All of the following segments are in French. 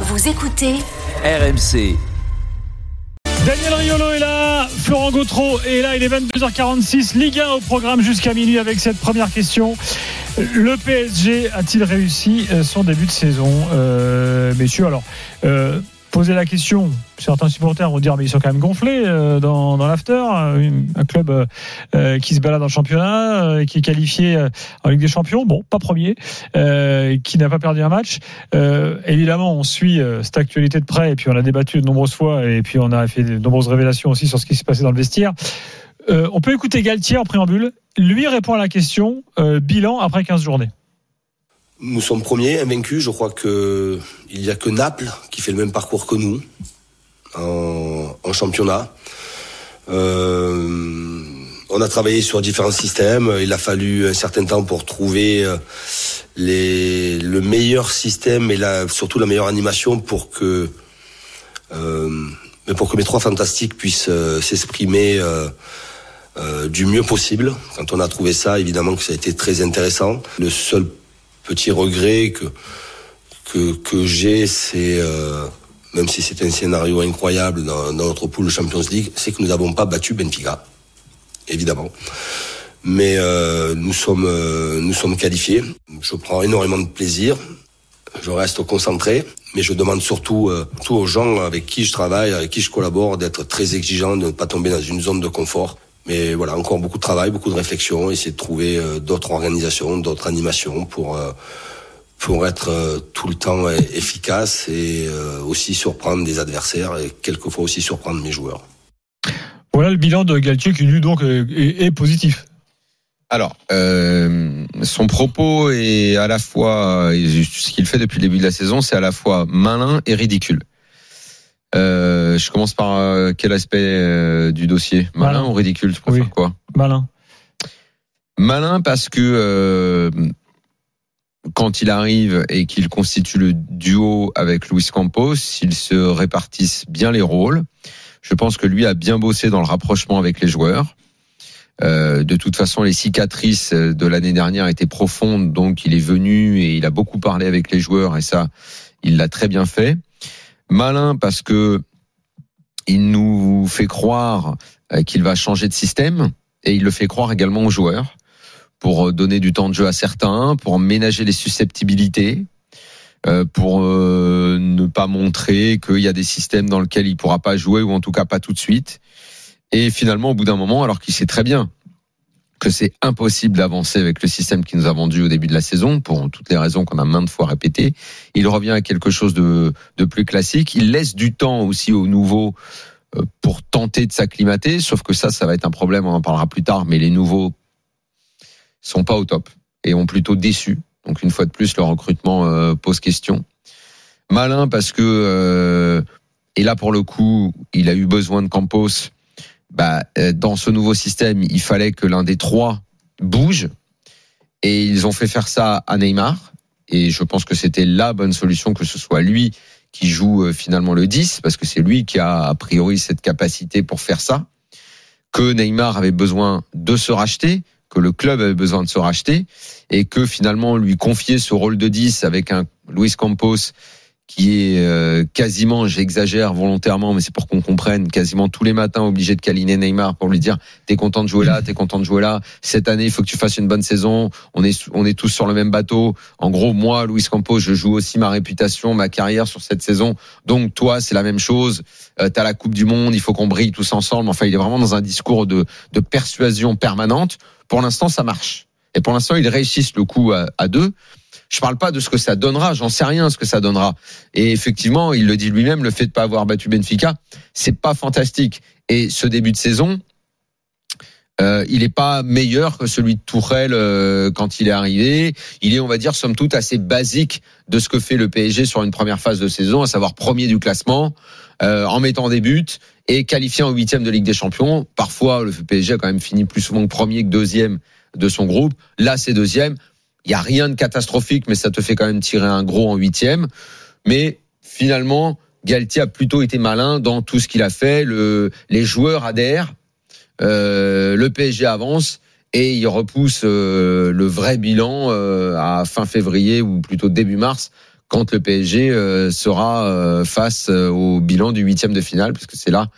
Vous écoutez RMC. Daniel Riolo est là, Florent Gautreau est là, il est 22h46, Ligue 1 au programme jusqu'à minuit avec cette première question. Le PSG a-t-il réussi son début de saison, messieurs? Alors, poser la question, certains supporters vont dire mais ils sont quand même gonflés dans l'after, un club qui se balade dans le championnat, qui est qualifié en Ligue des Champions, bon, pas premier, qui n'a pas perdu un match. Évidemment, on suit cette actualité de près et puis on a débattu de nombreuses fois et puis on a fait de nombreuses révélations aussi sur ce qui se passait dans le vestiaire. On peut écouter Galtier en préambule. Lui répond à la question, bilan après 15 journées. Nous sommes premiers, invaincus. Je crois qu'il n'y a que Naples qui fait le même parcours que nous en championnat. On a travaillé sur différents systèmes. Il a fallu un certain temps pour trouver le meilleur système et surtout la meilleure animation pour que mes trois fantastiques puissent s'exprimer du mieux possible. Quand on a trouvé ça, évidemment que ça a été très intéressant. Le seul petit regret que j'ai, c'est, même si c'est un scénario incroyable dans notre poule de Champions League, c'est que nous n'avons pas battu Benfica, évidemment. Mais nous sommes qualifiés. Je prends énormément de plaisir. Je reste concentré, mais je demande surtout aux gens avec qui je travaille, avec qui je collabore, d'être très exigeant, de ne pas tomber dans une zone de confort. Mais voilà, encore beaucoup de travail, beaucoup de réflexion, essayer de trouver d'autres organisations, d'autres animations pour être tout le temps efficace et aussi surprendre des adversaires et quelquefois aussi surprendre mes joueurs. Voilà le bilan de Galtier qui lui donc est positif. Alors, son propos est à la fois, ce qu'il fait depuis le début de la saison, c'est à la fois malin et ridicule. Je commence par quel aspect du dossier ? Malin ou ridicule, tu préfères quoi ? Malin. Malin parce que quand il arrive et qu'il constitue le duo avec Luis Campos, ils se répartissent bien les rôles. Je pense que lui a bien bossé dans le rapprochement avec les joueurs. De toute façon, les cicatrices de l'année dernière étaient profondes, donc il est venu et il a beaucoup parlé avec les joueurs et ça, il l'a très bien fait. Malin parce que il nous fait croire qu'il va changer de système et il le fait croire également aux joueurs pour donner du temps de jeu à certains, pour ménager les susceptibilités, pour ne pas montrer qu'il y a des systèmes dans lesquels il pourra pas jouer ou en tout cas pas tout de suite. Et finalement, au bout d'un moment, alors qu'il sait très bien que c'est impossible d'avancer avec le système qu'il nous a vendu au début de la saison, pour toutes les raisons qu'on a maintes fois répétées, il revient à quelque chose de plus classique. Il laisse du temps aussi aux nouveaux pour tenter de s'acclimater, sauf que ça va être un problème, on en parlera plus tard, mais les nouveaux sont pas au top et ont plutôt déçu. Donc une fois de plus, le recrutement pose question. Malin parce que, et là pour le coup, il a eu besoin de Campos. Dans ce nouveau système, il fallait que l'un des trois bouge et ils ont fait faire ça à Neymar et je pense que c'était la bonne solution que ce soit lui qui joue finalement le 10 parce que c'est lui qui a priori cette capacité pour faire ça, que Neymar avait besoin de se racheter, que le club avait besoin de se racheter et que finalement lui confier ce rôle de 10 avec un Luis Campos qui est quasiment, j'exagère volontairement, mais c'est pour qu'on comprenne, quasiment tous les matins obligé de câliner Neymar pour lui dire t'es content de jouer là, cette année il faut que tu fasses une bonne saison, on est tous sur le même bateau, en gros moi Luis Campos je joue aussi ma réputation, ma carrière sur cette saison, donc toi c'est la même chose, t'as la coupe du monde, il faut qu'on brille tous ensemble, enfin il est vraiment dans un discours de persuasion permanente. Pour l'instant ça marche, et pour l'instant ils réussissent le coup à deux. Je parle pas de ce que ça donnera, j'en sais rien ce que ça donnera. Et effectivement, il le dit lui-même, le fait de pas avoir battu Benfica, c'est pas fantastique. Et ce début de saison, il est pas meilleur que celui de Tourelle quand il est arrivé. Il est, on va dire, somme toute assez basique de ce que fait le PSG sur une première phase de saison, à savoir premier du classement, en mettant des buts et qualifiant en 8e de Ligue des Champions. Parfois, le PSG a quand même fini plus souvent que premier que deuxième de son groupe. Là, c'est deuxième. Il n'y a rien de catastrophique, mais ça te fait quand même tirer un gros en 8e. Mais finalement, Galtier a plutôt été malin dans tout ce qu'il a fait. Les joueurs adhèrent, le PSG avance et il repousse le vrai bilan à fin février ou plutôt début mars, quand le PSG sera face au bilan du 8e de finale, parce que c'est là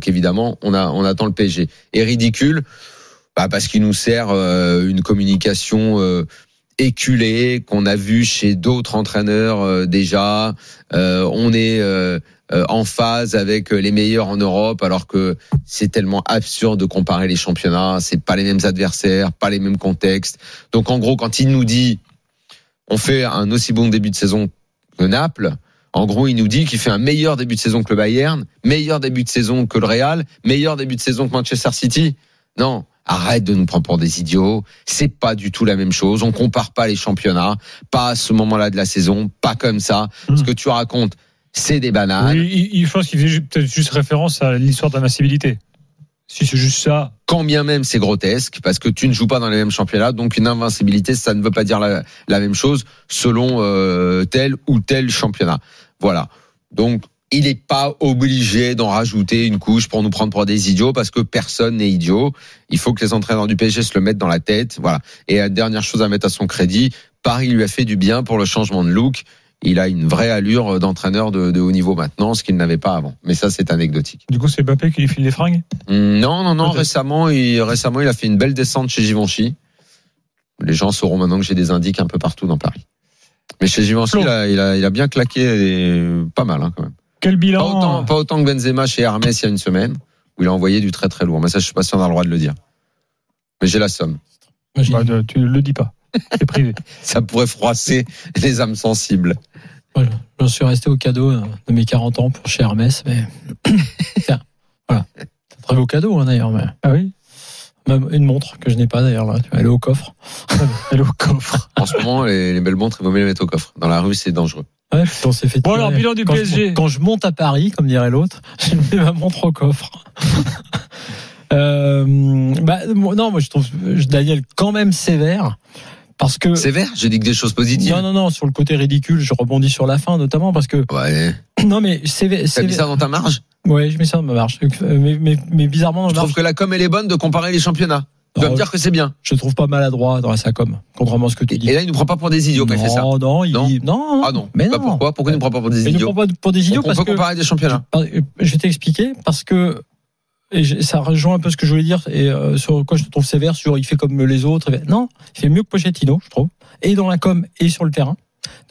qu'évidemment on attend le PSG. Et ridicule, bah, parce qu'il nous sert une communication éculée qu'on a vue chez d'autres entraîneurs déjà. On est en phase avec les meilleurs en Europe, alors que c'est tellement absurde de comparer les championnats, c'est pas les mêmes adversaires, pas les mêmes contextes. Donc en gros, quand il nous dit on fait un aussi bon début de saison que Naples, en gros il nous dit qu'il fait un meilleur début de saison que le Bayern, meilleur début de saison que le Real, meilleur début de saison que Manchester City. Non, arrête de nous prendre pour des idiots, c'est pas du tout la même chose, on compare pas les championnats, pas à ce moment-là de la saison, pas comme ça. Ce que tu racontes, c'est des bananes. Oui, je pense qu'il fait peut-être juste référence à l'histoire d'invincibilité. Si c'est juste ça. Quand bien même c'est grotesque, parce que tu ne joues pas dans les mêmes championnats, donc une invincibilité, ça ne veut pas dire la même chose selon tel ou tel championnat. Voilà. Donc, il n'est pas obligé d'en rajouter une couche pour nous prendre pour des idiots, parce que personne n'est idiot. Il faut que les entraîneurs du PSG se le mettent dans la tête. Voilà. Et la dernière chose à mettre à son crédit, Paris lui a fait du bien pour le changement de look. Il a une vraie allure d'entraîneur de haut niveau maintenant, ce qu'il n'avait pas avant. Mais ça, c'est anecdotique. Du coup, c'est Mbappé qui lui file les fringues ? Non. Peut-être. Récemment, il a fait une belle descente chez Givenchy. Les gens sauront maintenant que j'ai des indices un peu partout dans Paris. Mais chez Givenchy, il a bien claqué, et pas mal quand même. Quel bilan ? Pas autant que Benzema chez Hermès il y a une semaine, où il a envoyé du très très lourd. Mais ça, je ne suis pas sûr si on a le droit de le dire. Mais j'ai la somme. Bah, tu ne le dis pas. C'est privé. Ça pourrait froisser les âmes sensibles. Voilà. J'en suis resté au cadeau de mes 40 ans pour chez Hermès, mais voilà. C'est un très beau cadeau d'ailleurs. Mais... Ah oui. Même une montre que je n'ai pas d'ailleurs là. Elle est au coffre. En ce moment, les belles montres, il vaut mieux les mettre au coffre. Dans la rue, c'est dangereux. Ouais, on s'est fait tirer. Bon alors, bilan du PSG. Quand je monte à Paris, comme dirait l'autre, je mets ma montre au coffre. Moi je trouve Daniel quand même sévère. Parce que sévère, j'ai dit que des choses positives. Non, sur le côté ridicule, je rebondis sur la fin notamment parce que. Ouais. Non mais sévère. T'as mis ça dans ta marge ? Ouais, je mets ça dans ma marge. Mais bizarrement, je trouve que la com elle est bonne de comparer les championnats. Tu vas me dire que c'est bien. Je trouve pas maladroit dans sa com, contrairement à ce que tu dis. Et là, il nous prend pas pour des idiots quand il fait ça. Non. Ah non. Mais non. Pourquoi il nous prend pas pour des idiots ? Il nous prend pas pour des idiots parce qu'on peut comparer des championnats. Je vais t'expliquer parce que. Et ça rejoint un peu ce que je voulais dire et sur quoi je te trouve sévère sur il fait comme les autres. Non, il fait mieux que Pochettino, je trouve, et dans la com et sur le terrain.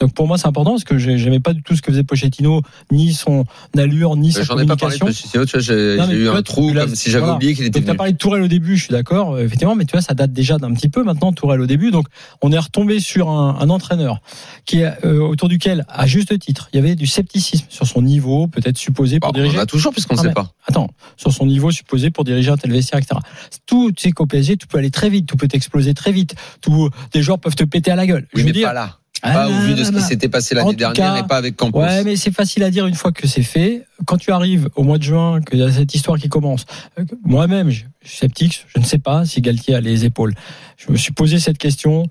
Donc pour moi c'est important parce que j'aimais pas du tout ce que faisait Pochettino, ni son allure, ni sa communication. J'en ai pas parlé de Pochettino, tu vois, j'ai eu un trou comme si j'avais oublié qu'il était. Donc t'as parlé de Tourelle au début, je suis d'accord, effectivement, mais tu vois ça date déjà d'un petit peu maintenant Tourelle au début. Donc on est retombé sur un entraîneur qui autour duquel à juste titre il y avait du scepticisme sur son niveau peut-être supposé pour diriger. On a toujours puisqu'on ne sait pas. Attends, sur son niveau supposé pour diriger un tel vestiaire, etc. Tout c'est qu'au PSG tu peux aller très vite, tout peut exploser très vite, tout des joueurs peuvent te péter à la gueule. Oui, je veux dire pas là. Pas au vu de ce qui s'était passé l'année dernière et pas avec Campos. Ouais, mais c'est facile à dire une fois que c'est fait. Quand tu arrives au mois de juin, qu'il y a cette histoire qui commence, moi-même, je suis sceptique, je ne sais pas si Galtier a les épaules. Je me suis posé cette question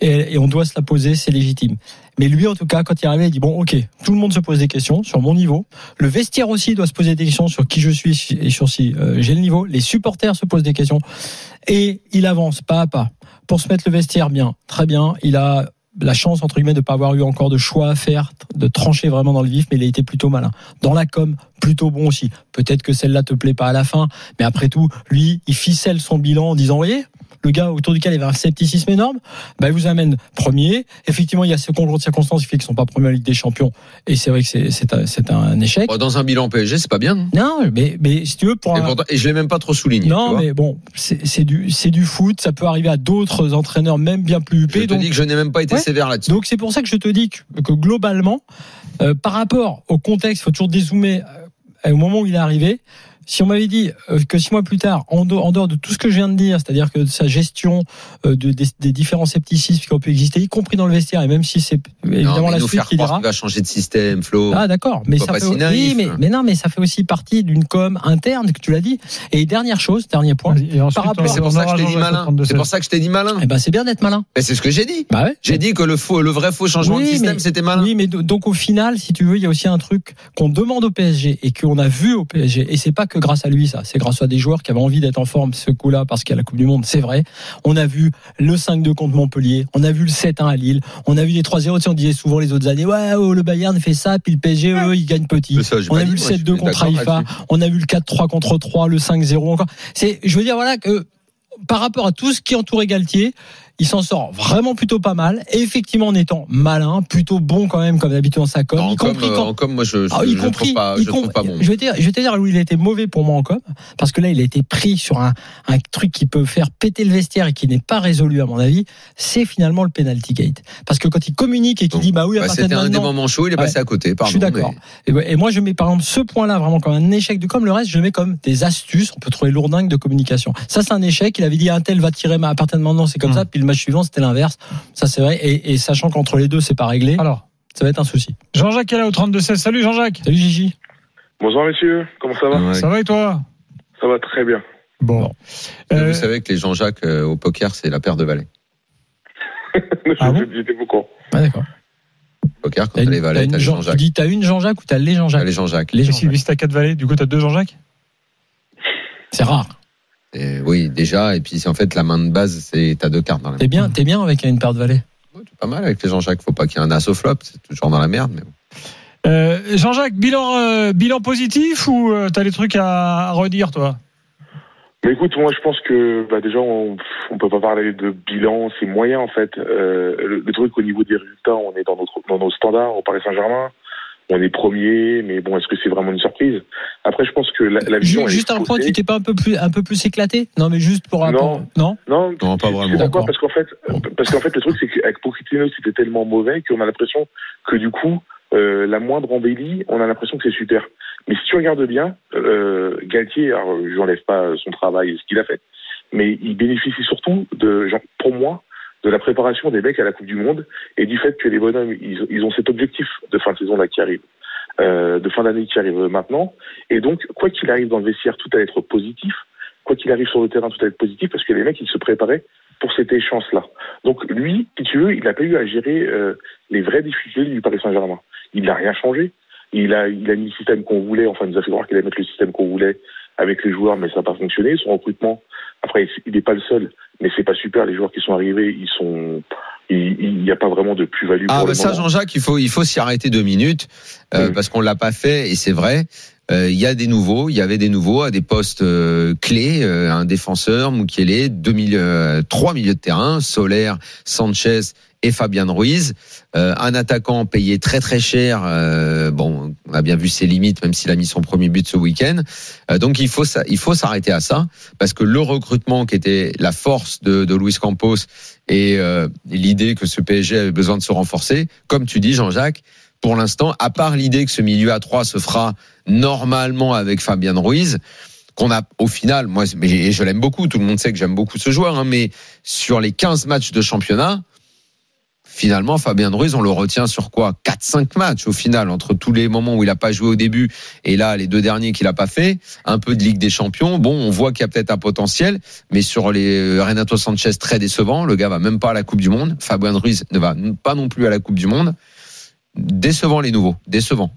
et on doit se la poser, c'est légitime. Mais lui, en tout cas, quand il est arrivé, il dit bon, ok, tout le monde se pose des questions sur mon niveau. Le vestiaire aussi doit se poser des questions sur qui je suis et sur si j'ai le niveau. Les supporters se posent des questions et il avance pas à pas pour se mettre le vestiaire bien, très bien. Il a la chance, entre guillemets, de pas avoir eu encore de choix à faire, de trancher vraiment dans le vif, mais il a été plutôt malin. Dans la com, plutôt bon aussi. Peut-être que celle-là te plaît pas à la fin, mais après tout, lui, il ficelle son bilan en disant, voyez, le gars autour duquel il y avait un scepticisme énorme, bah, il vous amène premier. Effectivement, il y a ce concours de circonstances qui fait qu'ils sont pas premiers en Ligue des Champions. Et c'est vrai que c'est un échec. Dans un bilan PSG, c'est pas bien. Non, mais si tu veux, et je l'ai même pas trop souligné. Non, mais bon, c'est du foot. Ça peut arriver à d'autres entraîneurs, même bien plus huppés. Je te dis que je n'ai même pas été sévère là-dessus. Donc c'est pour ça que je te dis que globalement, par rapport au contexte, il faut toujours dézoomer au moment où il est arrivé. Si on m'avait dit que 6 mois plus tard, en dehors de tout ce que je viens de dire, c'est-à-dire que sa gestion des différents scepticismes qui ont pu exister, y compris dans le vestiaire, et même si c'est évidemment la suite qui dira, va changer de système, Flo. Ah d'accord, mais ça fait mais ça fait aussi partie d'une com interne que tu l'as dit. Et dernier point, par rapport, c'est pour ça que je t'ai dit malin. Eh ben c'est bien d'être malin. Mais c'est ce que j'ai dit. Bah ouais. J'ai dit que le vrai faux changement de système, c'était malin. Oui, mais donc au final, si tu veux, il y a aussi un truc qu'on demande au PSG et qu'on a vu au PSG, et c'est pas que grâce à lui, ça. C'est grâce à des joueurs qui avaient envie d'être en forme ce coup-là parce qu'il y a la Coupe du Monde, c'est vrai. On a vu le 5-2 contre Montpellier, on a vu le 7-1 à Lille, on a vu les 3-0, on disait souvent les autres années, ouais, oh, le Bayern fait ça, puis le PSG, eux, ils gagnent petit. Ça, on a vu le 7-2 contre Haïfa, on a vu le 4-3 contre 3, le 5-0 encore. C'est, je veux dire, voilà, que par rapport à tout ce qui entourait Galtier, il s'en sort vraiment plutôt pas mal, et effectivement en étant malin, plutôt bon quand même comme d'habitude dans sa com. En com, moi je ne trouve pas bon. Je vais te dire où il était mauvais pour moi en com, parce que là il a été pris sur un truc qui peut faire péter le vestiaire et qui n'est pas résolu à mon avis, c'est finalement le penalty gate. Parce que quand il communique et qu'il dit bah oui, bah, c'était un des moments chauds, il est passé à côté. Pardon, je suis d'accord. Mais... Et moi je mets par exemple ce point-là vraiment comme un échec de com, le reste je mets comme des astuces, on peut trouver lourdingue de communication. Ça c'est un échec, il avait dit un tel va tirer ma appartement, non c'est comme ça. Puis le match suivant, c'était l'inverse. Ça, c'est vrai. Et sachant qu'entre les deux, c'est pas réglé. Alors, ça va être un souci. Jean-Jacques est là au 32-16. Salut Jean-Jacques. Salut Gigi. Bonsoir messieurs. Comment ça va ? Ouais. Ça va et toi ? Ça va très bien. Bon. Vous savez que les Jean-Jacques au poker, c'est la paire de valets. J'étais beaucoup. Ah d'accord. Poker, quand t'as les valets, t'as les Jean-Jacques. Tu dis t'as une Jean-Jacques ou t'as les Jean-Jacques ? T'as les Jean-Jacques. Les Jean-Jacques. Si t'as 4 valets, du coup t'as 2 Jean-Jacques ? C'est rare. Et oui, déjà, et puis en fait la main de base, c'est t'as 2 cartes dans la main. T'es bien avec une paire de valets. Ouais, t'es pas mal avec les Jean-Jacques, faut pas qu'il y ait un as au flop, c'est toujours dans la merde. Mais bon. Jean-Jacques, bilan positif ou t'as des trucs à redire toi ? Mais écoute, moi je pense que déjà on peut pas parler de bilan, c'est moyen en fait. Le truc au niveau des résultats, on est dans nos standards au Paris Saint-Germain. On est premier, mais bon, est-ce que c'est vraiment une surprise ? Après, je pense que la vision. Juste un point, tu t'es pas un peu plus éclaté ? Non, mais juste pour non, pas vraiment. D'accord, parce qu'en fait, le truc, c'est qu'avec Pochettino, c'était tellement mauvais qu'on a l'impression que du coup, la moindre embellie, on a l'impression que c'est super. Mais si tu regardes bien, Galtier, alors, j'enlève pas son travail et ce qu'il a fait, mais il bénéficie surtout de la préparation des mecs à la Coupe du Monde et du fait que les bonhommes, ils ont cet objectif de fin de saison là qui arrive, de fin d'année qui arrive maintenant. Et donc, quoi qu'il arrive dans le vestiaire, tout à être positif. Quoi qu'il arrive sur le terrain, tout à être positif parce que les mecs, ils se préparaient pour cette échéance-là. Donc, lui, si tu veux, il n'a pas eu à gérer les vraies difficultés du Paris Saint-Germain. Il n'a rien changé. Il a mis le système qu'on voulait. Enfin, il nous a fait croire qu'il allait mettre le système qu'on voulait avec les joueurs, mais ça n'a pas fonctionné. Son recrutement, après, il n'est pas le seul, mais c'est pas super. Les joueurs qui sont arrivés, il n'y a pas vraiment de plus-value pour le moment. Ah, ça, Jean-Jacques, il faut s'y arrêter 2 minutes, parce qu'on ne l'a pas fait, et c'est vrai. Il y avait des nouveaux à des postes clés, un défenseur, Moukielé, 3 milieux de terrain, Soler, Sanchez et Fabian Ruiz, un attaquant payé très très cher, bon, on a bien vu ses limites même s'il a mis son premier but ce week-end, donc il faut s'arrêter à ça, parce que le recrutement qui était la force de Luis Campos et l'idée que ce PSG avait besoin de se renforcer, comme tu dis Jean-Jacques, pour l'instant, à part l'idée que ce milieu à 3 se fera normalement avec Fabian Ruiz, qu'on a au final, moi mais je l'aime beaucoup, tout le monde sait que j'aime beaucoup ce joueur, hein, mais sur les 15 matchs de championnat, finalement, Fabian Ruiz, on le retient sur quoi ? 4-5 matchs au final, entre tous les moments où il n'a pas joué au début et là, les 2 derniers qu'il n'a pas fait, un peu de Ligue des Champions. Bon, on voit qu'il y a peut-être un potentiel, mais sur les Renato Sanchez, très décevant. Le gars va même pas à la Coupe du Monde. Fabian Ruiz ne va pas non plus à la Coupe du Monde. Décevant les nouveaux, décevant.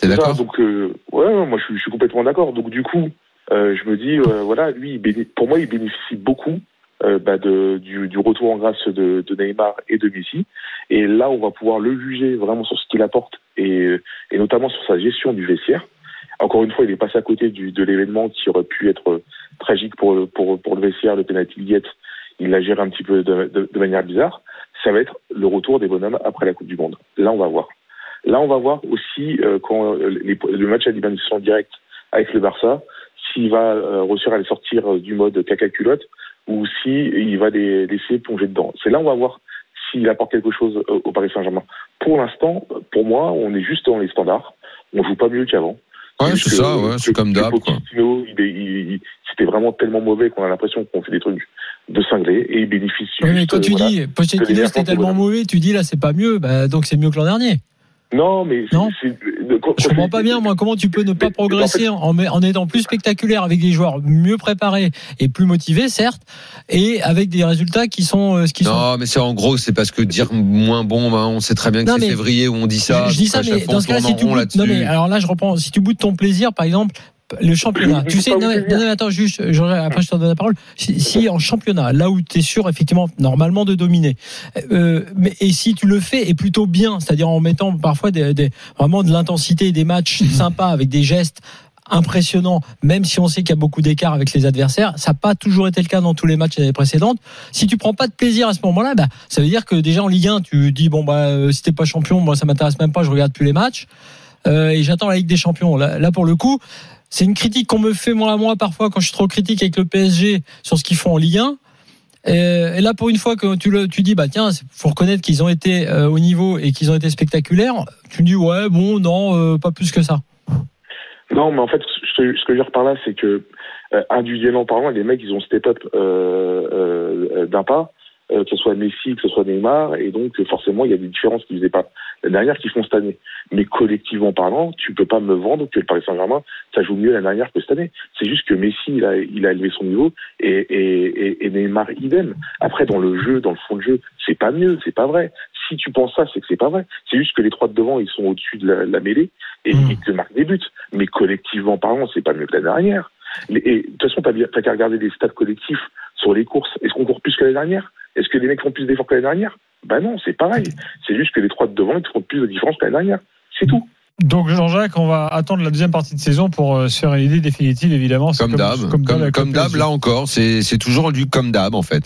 T'es d'accord ? Donc, ouais, moi je suis complètement d'accord. Donc du coup, je me dis, voilà, lui, pour moi, il bénéficie beaucoup. Du retour en grâce de Neymar et de Messi. Et là, on va pouvoir le juger vraiment sur ce qu'il apporte et notamment sur sa gestion du vestiaire. Encore une fois, il est passé à côté de l'événement qui aurait pu être tragique pour le vestiaire, le penalty gate. Il l'a géré un petit peu de manière bizarre. Ça va être le retour des bonhommes après la Coupe du Monde. Là, on va voir. Aussi quand le match à dimension directe avec le Barça, s'il va réussir à les sortir du mode caca-culotte, ou s'il va les laisser plonger dedans. C'est là on va voir s'il apporte quelque chose au Paris Saint-Germain. Pour l'instant, pour moi, on est juste dans les standards. On joue pas mieux qu'avant. Ouais, c'est ça, ouais, c'est comme d'hab. Pochettino, c'était vraiment tellement mauvais qu'on a l'impression qu'on fait des trucs de cinglés et il bénéficie. Mais quand tu dis Pochettino, c'était tellement mauvais, tu dis là, c'est pas mieux, donc c'est mieux que l'an dernier. Non, mais non. Je comprends pas bien, moi, comment tu peux ne pas progresser en étant plus spectaculaire avec des joueurs mieux préparés et plus motivés, certes, et avec des résultats qui sont ce qu'ils sont. Non, mais c'est en gros, c'est parce que dire moins bon, bah, on sait très bien que non, c'est février où on dit ça. Je dis ça, mais dans ce cas-là, si tu boudes, non mais alors là, je reprends. Si tu boudes ton plaisir, par exemple. Le championnat, tu sais, non, attends, juste, après je te donne la parole. Si en championnat, là où tu es sûr, effectivement, normalement de dominer, et si tu le fais, et plutôt bien, c'est-à-dire en mettant parfois vraiment de l'intensité, des matchs sympas avec des gestes impressionnants, même si on sait qu'il y a beaucoup d'écart avec les adversaires, ça n'a pas toujours été le cas dans tous les matchs l'année précédente. Si tu prends pas de plaisir à ce moment-là, bah, ça veut dire que déjà en Ligue 1, tu dis, bon, bah, si t'es pas champion, moi ça m'intéresse même pas, je regarde plus les matchs, et j'attends la Ligue des Champions. Là pour le coup, c'est une critique qu'on me fait moi parfois quand je suis trop critique avec le PSG sur ce qu'ils font en Ligue 1. Et là, pour une fois que tu dis, bah tiens, faut reconnaître qu'ils ont été au niveau et qu'ils ont été spectaculaires. Tu dis ouais, bon, non, pas plus que ça. Non, mais en fait, ce que je veux dire par là, c'est que individuellement parlant, les mecs, ils ont step up d'un pas, que ce soit Messi, que ce soit Neymar, et donc forcément, il y a des différences qu'ils faisaient pas la dernière qu'ils font cette année. Mais collectivement parlant, tu peux pas me vendre que le Paris Saint-Germain, ça joue mieux la dernière que cette année. C'est juste que Messi, il a élevé son niveau et Neymar idem. Après, dans le jeu, dans le fond de jeu, c'est pas mieux, c'est pas vrai. Si tu penses ça, c'est que c'est pas vrai. C'est juste que les trois de devant, ils sont au-dessus de la mêlée et que marquent des buts. Mais collectivement parlant, c'est pas mieux que la dernière. Et de toute façon, t'as qu'à regarder les stats collectifs sur les courses. Est-ce qu'on court plus que la dernière? Est-ce que les mecs font plus d'efforts que la dernière? Ben non, c'est pareil. C'est juste que les trois de devant, ils font plus de différence que la dernière. C'est tout. Donc Jean-Jacques, on va attendre la deuxième partie de saison pour se faire une idée définitive, évidemment. C'est comme d'hab, là encore, c'est toujours du comme d'hab en fait.